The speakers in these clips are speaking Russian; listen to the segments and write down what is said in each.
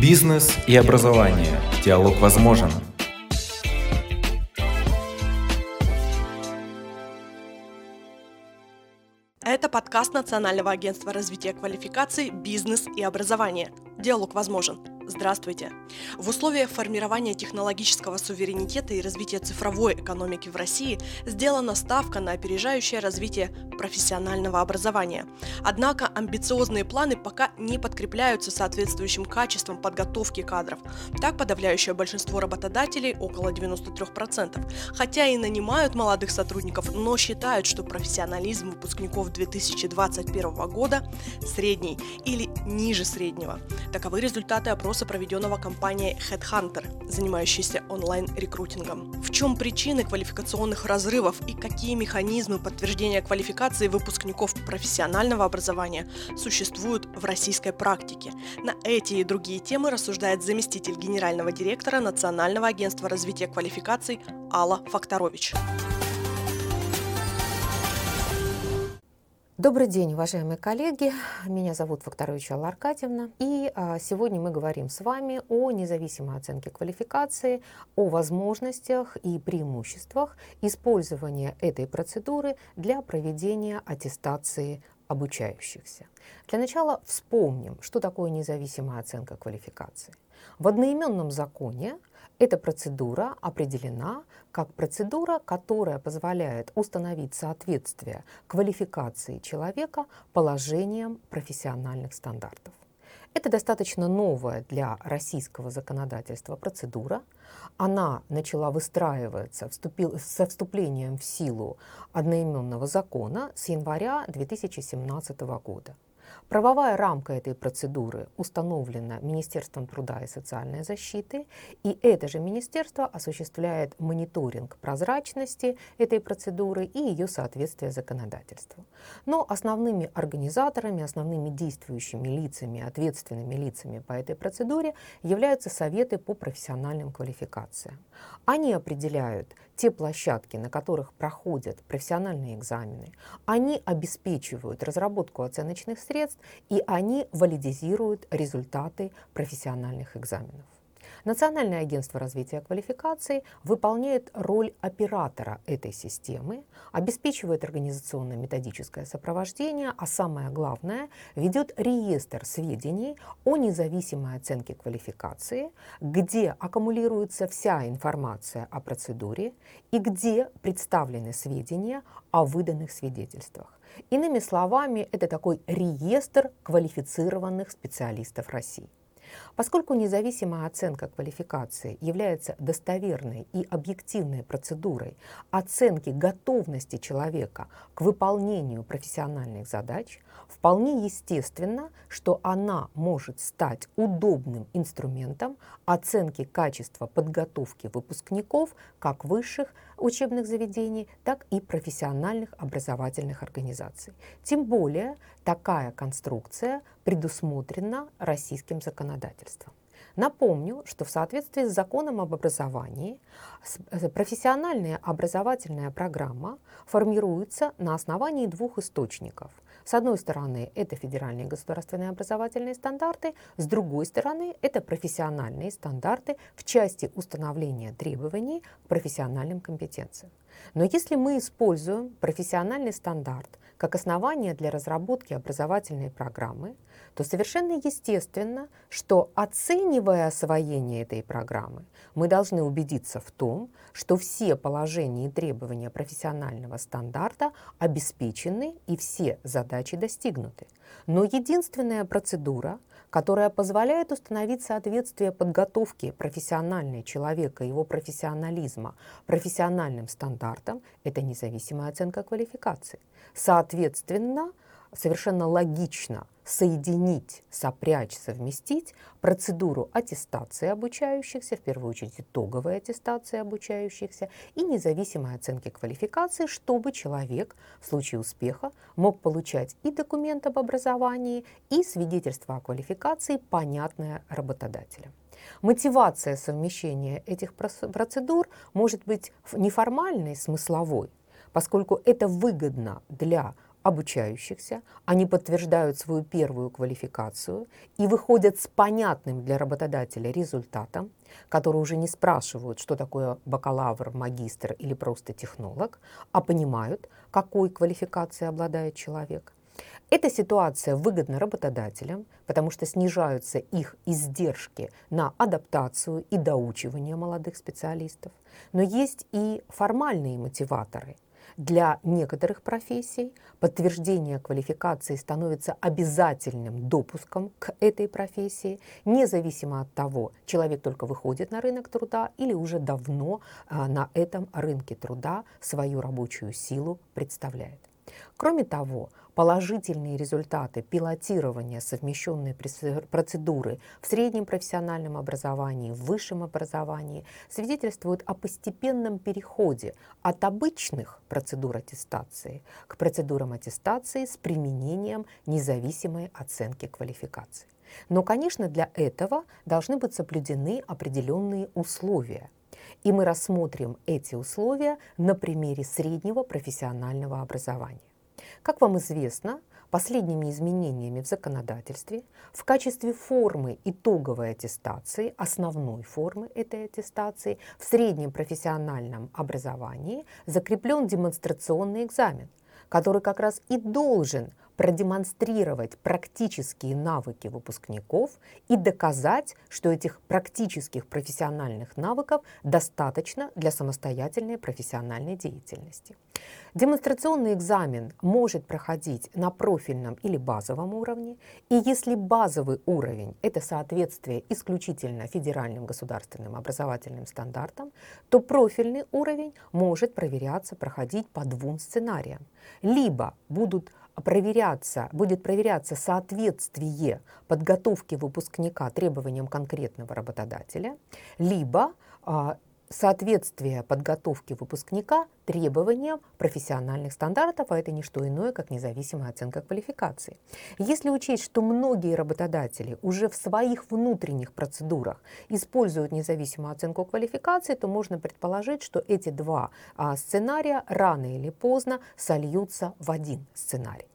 Бизнес и образование. Диалог возможен. Это подкаст Национального агентства развития квалификаций «Бизнес и образование». Диалог возможен. Здравствуйте! В условиях формирования технологического суверенитета и развития цифровой экономики в России сделана ставка на опережающее развитие профессионального образования. Однако амбициозные планы пока не подкрепляются соответствующим качеством подготовки кадров. Так, подавляющее большинство работодателей, около 93%, хотя и нанимают молодых сотрудников, но считают, что профессионализм выпускников 2021 года средний или ниже среднего. Таковы результаты опроса, проведенного компанией Headhunter, занимающейся онлайн-рекрутингом. В чем причины квалификационных разрывов и какие механизмы подтверждения квалификации выпускников профессионального образования существуют в российской практике? На эти и другие темы рассуждает заместитель генерального директора Национального агентства развития квалификаций Алла Факторович. Добрый день, уважаемые коллеги. Меня зовут Факторович Алла Аркадьевна. И сегодня мы говорим с вами о независимой оценке квалификации, о возможностях и преимуществах использования этой процедуры для проведения аттестации обучающихся. Для начала вспомним, что такое независимая оценка квалификации. В одноименном законе эта процедура определена как процедура, которая позволяет установить соответствие квалификации человека положениям профессиональных стандартов. Это достаточно новая для российского законодательства процедура. Она начала выстраиваться со вступлением в силу одноименного закона с января 2017 года. Правовая рамка этой процедуры установлена Министерством труда и социальной защиты, и это же министерство осуществляет мониторинг прозрачности этой процедуры и ее соответствия законодательству. Но основными организаторами, основными действующими лицами, ответственными лицами по этой процедуре являются советы по профессиональным квалификациям. Они определяют те площадки, на которых проходят профессиональные экзамены, они обеспечивают разработку оценочных средств и они валидизируют результаты профессиональных экзаменов. Национальное агентство развития квалификаций выполняет роль оператора этой системы, обеспечивает организационно-методическое сопровождение, а самое главное, ведет реестр сведений о независимой оценке квалификации, где аккумулируется вся информация о процедуре и где представлены сведения о выданных свидетельствах. Иными словами, это такой реестр квалифицированных специалистов России. Поскольку независимая оценка квалификации является достоверной и объективной процедурой оценки готовности человека к выполнению профессиональных задач, вполне естественно, что она может стать удобным инструментом оценки качества подготовки выпускников как высших учебных заведений, так и профессиональных образовательных организаций. Тем более, такая конструкция предусмотрена российским законодательством. Напомню, что в соответствии с законом об образовании профессиональная образовательная программа формируется на основании двух источников. С одной стороны, это федеральные государственные образовательные стандарты, с другой стороны, это профессиональные стандарты в части установления требований к профессиональным компетенциям. Но если мы используем профессиональный стандарт как основание для разработки образовательной программы, то совершенно естественно, что, оценивая освоение этой программы, мы должны убедиться в том, что все положения и требования профессионального стандарта обеспечены и все задачи достигнуты. Но единственная процедура, которая позволяет установить соответствие подготовки профессионального человека, его профессионализма профессиональным стандартам, это независимая оценка квалификации. Соответственно, совершенно логично соединить, сопрячь, совместить процедуру аттестации обучающихся, в первую очередь итоговой аттестации обучающихся и независимой оценки квалификации, чтобы человек в случае успеха мог получать и документ об образовании, и свидетельство о квалификации, понятное работодателям. Мотивация совмещения этих процедур может быть неформальной, смысловой, поскольку это выгодно для обучающихся, они подтверждают свою первую квалификацию и выходят с понятным для работодателя результатом, который уже не спрашивают, что такое бакалавр, магистр или просто технолог, а понимают, какой квалификацией обладает человек. Эта ситуация выгодна работодателям, потому что снижаются их издержки на адаптацию и доучивание молодых специалистов. Но есть и формальные мотиваторы. Для некоторых профессий подтверждение квалификации становится обязательным допуском к этой профессии, независимо от того, человек только выходит на рынок труда или уже давно на этом рынке труда свою рабочую силу представляет. Кроме того, положительные результаты пилотирования совмещенной процедуры в среднем профессиональном образовании, в высшем образовании свидетельствуют о постепенном переходе от обычных процедур аттестации к процедурам аттестации с применением независимой оценки квалификации. Но, конечно, для этого должны быть соблюдены определенные условия. И мы рассмотрим эти условия на примере среднего профессионального образования. Как вам известно, последними изменениями в законодательстве в качестве формы итоговой аттестации, основной формы этой аттестации, в среднем профессиональном образовании закреплен демонстрационный экзамен, который как раз и должен продемонстрировать практические навыки выпускников и доказать, что этих практических профессиональных навыков достаточно для самостоятельной профессиональной деятельности. Демонстрационный экзамен может проходить на профильном или базовом уровне, и если базовый уровень – это соответствие исключительно федеральным государственным образовательным стандартам, то профильный уровень может проходить по двум сценариям. Либо будет проверяться соответствие подготовки выпускника требованиям конкретного работодателя, либо соответствие подготовки выпускника требованиям профессиональных стандартов, а это не что иное, как независимая оценка квалификации. Если учесть, что многие работодатели уже в своих внутренних процедурах используют независимую оценку квалификации, то можно предположить, что эти два сценария рано или поздно сольются в один сценарий.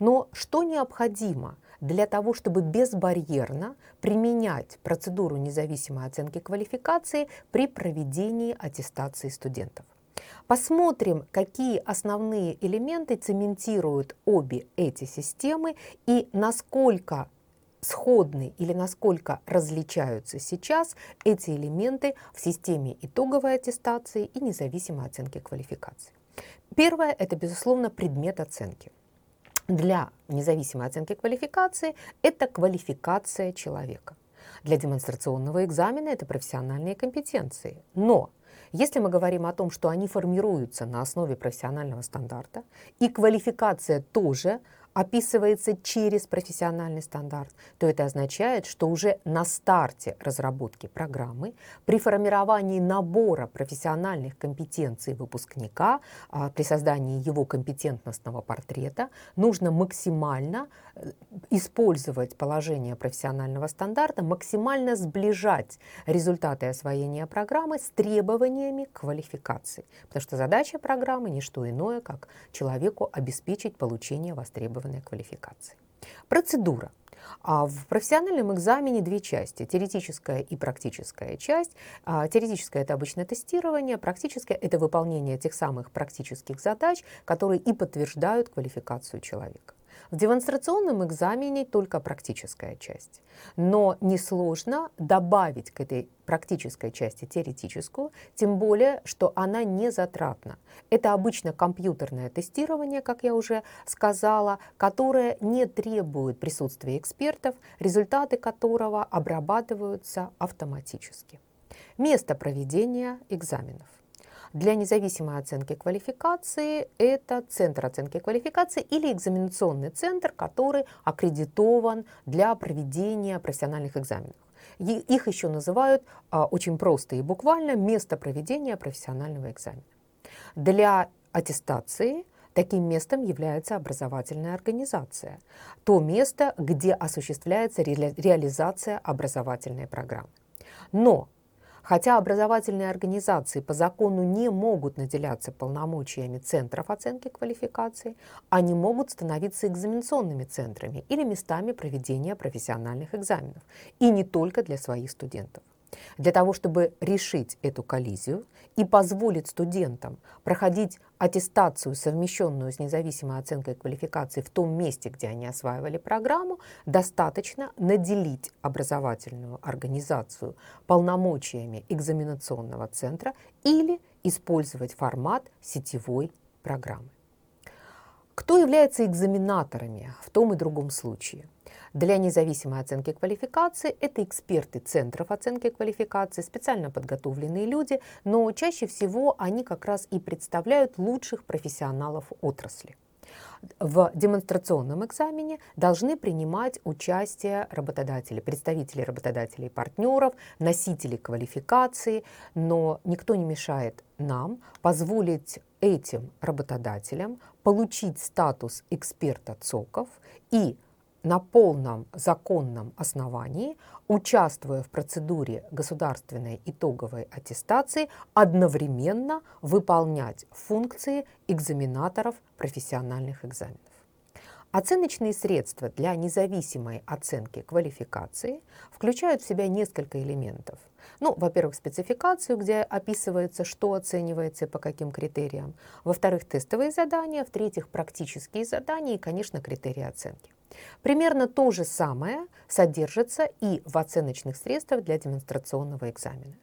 Но что необходимо для того, чтобы безбарьерно применять процедуру независимой оценки квалификации при проведении аттестации студентов? Посмотрим, какие основные элементы цементируют обе эти системы и насколько сходны или насколько различаются сейчас эти элементы в системе итоговой аттестации и независимой оценки квалификации. Первое – это, безусловно, предмет оценки. Для независимой оценки квалификации это квалификация человека. Для демонстрационного экзамена это профессиональные компетенции. Но если мы говорим о том, что они формируются на основе профессионального стандарта, и квалификация тоже описывается через профессиональный стандарт, то это означает, что уже на старте разработки программы при формировании набора профессиональных компетенций выпускника, при создании его компетентностного портрета, нужно максимально использовать положение профессионального стандарта, максимально сближать результаты освоения программы с требованиями к квалификации, потому что задача программы не что иное, как человеку обеспечить получение востребованной квалификации. Процедура. В профессиональном экзамене две части: теоретическая и практическая часть. Теоретическая – это обычное тестирование, практическая – это выполнение тех самых практических задач, которые и подтверждают квалификацию человека. В демонстрационном экзамене только практическая часть, но несложно добавить к этой практической части теоретическую, тем более, что она не затратна. Это обычно компьютерное тестирование, как я уже сказала, которое не требует присутствия экспертов, результаты которого обрабатываются автоматически. Место проведения экзаменов. Для независимой оценки квалификации это центр оценки квалификации или экзаменационный центр, который аккредитован для проведения профессиональных экзаменов. Их еще называют очень просто и буквально место проведения профессионального экзамена. Для аттестации таким местом является образовательная организация, то место, где осуществляется реализация образовательной программы. Но Хотя образовательные организации по закону не могут наделяться полномочиями центров оценки квалификации, они могут становиться экзаменационными центрами или местами проведения профессиональных экзаменов, и не только для своих студентов. Для того, чтобы решить эту коллизию и позволить студентам проходить аттестацию, совмещенную с независимой оценкой квалификации в том месте, где они осваивали программу, достаточно наделить образовательную организацию полномочиями экзаменационного центра или использовать формат сетевой программы. Кто является экзаменаторами в том и другом случае? Для независимой оценки квалификации это эксперты центров оценки квалификации, специально подготовленные люди, но чаще всего они как раз и представляют лучших профессионалов отрасли. В демонстрационном экзамене должны принимать участие работодатели, представители работодателей и партнеров, носители квалификации, но никто не мешает нам позволить этим работодателям получить статус эксперта ЦОКов и на полном законном основании, участвуя в процедуре государственной итоговой аттестации, одновременно выполнять функции экзаменаторов профессиональных экзаменов. Оценочные средства для независимой оценки квалификации включают в себя несколько элементов. Во-первых, спецификацию, где описывается, что оценивается и по каким критериям. Во-вторых, тестовые задания. В-третьих, практические задания и, конечно, критерии оценки. Примерно то же самое содержится и в оценочных средствах для демонстрационного экзамена.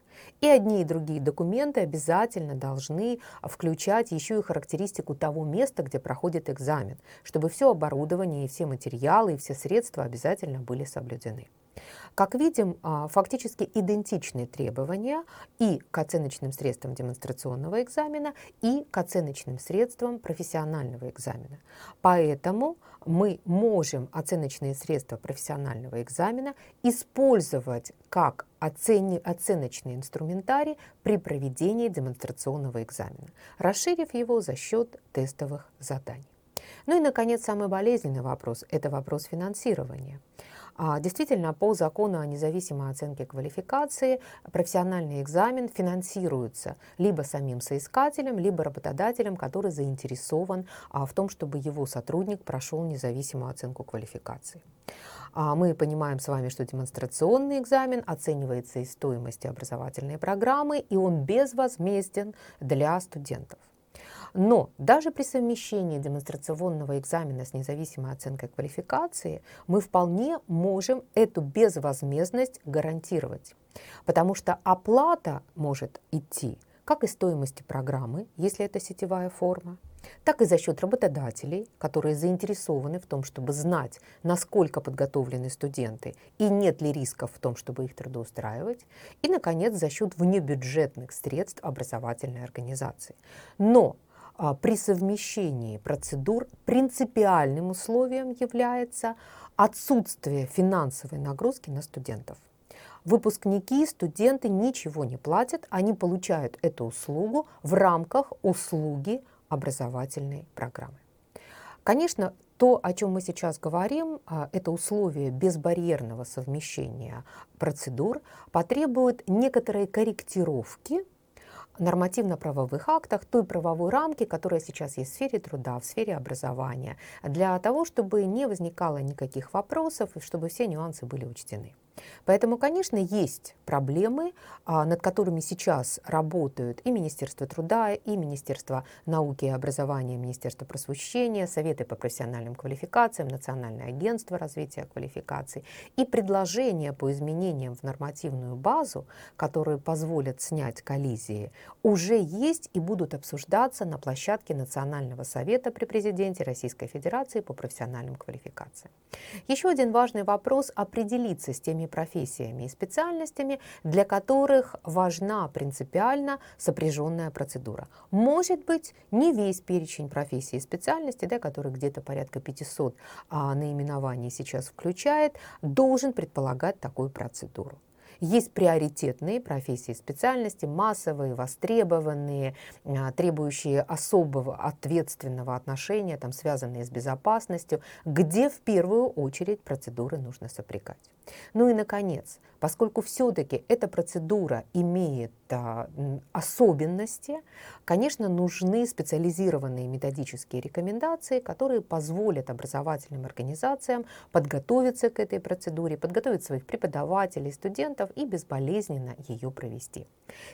И одни, и другие документы обязательно должны включать еще и характеристику того места, где проходит экзамен, чтобы все оборудование, и все материалы, и все средства обязательно были соблюдены. Как видим, фактически идентичные требования и к оценочным средствам демонстрационного экзамена, и к оценочным средствам профессионального экзамена. Поэтому мы можем оценочные средства профессионального экзамена использовать как оценочный инструментарий при проведении демонстрационного экзамена, расширив его за счет тестовых заданий. И, наконец, самый болезненный вопрос – это вопрос финансирования. Действительно, по закону о независимой оценке квалификации профессиональный экзамен финансируется либо самим соискателем, либо работодателем, который заинтересован в том, чтобы его сотрудник прошел независимую оценку квалификации. Мы понимаем с вами, что демонстрационный экзамен оценивается из стоимости образовательной программы, и он безвозмезден для студентов. Но даже при совмещении демонстрационного экзамена с независимой оценкой квалификации мы вполне можем эту безвозмездность гарантировать, потому что оплата может идти как из стоимости программы, если это сетевая форма, так и за счет работодателей, которые заинтересованы в том, чтобы знать, насколько подготовлены студенты и нет ли рисков в том, чтобы их трудоустраивать, и, наконец, за счет внебюджетных средств образовательной организации. Но при совмещении процедур принципиальным условием является отсутствие финансовой нагрузки на студентов. Выпускники, студенты ничего не платят, они получают эту услугу в рамках услуги образовательной программы. Конечно, то, о чем мы сейчас говорим, это условие безбарьерного совмещения процедур, потребует некоторой корректировки в нормативно-правовых актах той правовой рамки, которая сейчас есть в сфере труда, в сфере образования, для того, чтобы не возникало никаких вопросов и чтобы все нюансы были учтены. Поэтому, конечно, есть проблемы, над которыми сейчас работают и Министерство труда, и Министерство науки и образования, Министерство просвещения, Советы по профессиональным квалификациям, Национальное агентство развития квалификаций и предложения по изменениям в нормативную базу, которые позволят снять коллизии, уже есть и будут обсуждаться на площадке Национального совета при президенте Российской Федерации по профессиональным квалификациям. Еще один важный вопрос – определиться с теми профессиями и специальностями, для которых важна принципиально сопряженная процедура. Может быть, не весь перечень профессий и специальностей, которых где-то порядка 500 наименований сейчас включает, должен предполагать такую процедуру. Есть приоритетные профессии, специальности, массовые, востребованные, требующие особого ответственного отношения, связанные с безопасностью, где в первую очередь процедуры нужно сопрягать. Ну и, наконец, поскольку все-таки эта процедура имеет особенности, конечно, нужны специализированные методические рекомендации, которые позволят образовательным организациям подготовиться к этой процедуре, подготовить своих преподавателей, студентов и безболезненно ее провести.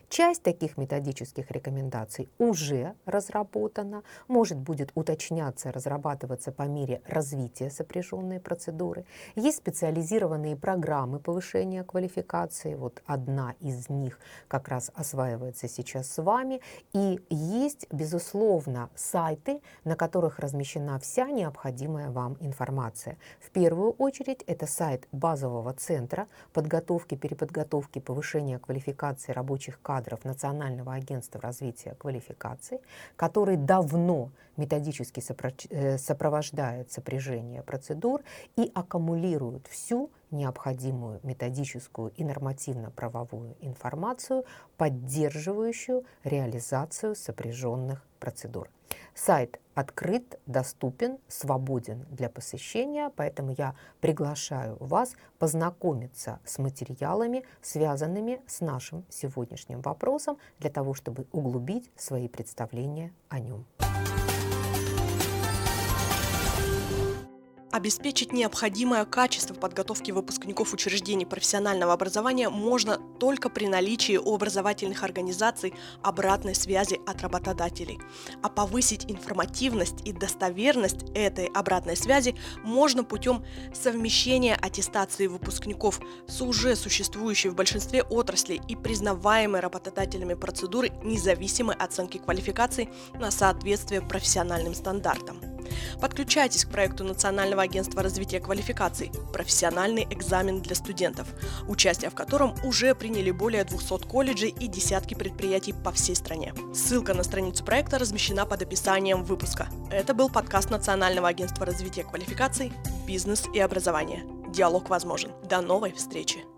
Часть таких методических рекомендаций уже разработана, может, будет уточняться, разрабатываться по мере развития сопряженной процедуры. Есть специализированные программы повышения квалификации, вот одна из них как раз осваивается сейчас с вами, и есть, безусловно, сайты, на которых размещена вся необходимая вам информация. В первую очередь это сайт базового центра подготовки, переподготовки, повышения квалификации рабочих кадров Национального агентства развития квалификации, который давно методически сопровождает сопряжение процедур и аккумулирует всю необходимую методическую и нормативно-правовую информацию, поддерживающую реализацию сопряженных процедур. Сайт открыт, доступен, свободен для посещения, поэтому я приглашаю вас познакомиться с материалами, связанными с нашим сегодняшним вопросом, для того, чтобы углубить свои представления о нем. Обеспечить необходимое качество подготовки выпускников учреждений профессионального образования можно только при наличии у образовательных организаций обратной связи от работодателей. А повысить информативность и достоверность этой обратной связи можно путем совмещения аттестации выпускников с уже существующей в большинстве отраслей и признаваемой работодателями процедуры независимой оценки квалификации на соответствие профессиональным стандартам. Подключайтесь к проекту Национального агентства развития квалификаций «Профессиональный экзамен для студентов», участие в котором уже приняли более 200 колледжей и десятки предприятий по всей стране. Ссылка на страницу проекта размещена под описанием выпуска. Это был подкаст Национального агентства развития квалификаций «Бизнес и образование». Диалог возможен. До новой встречи!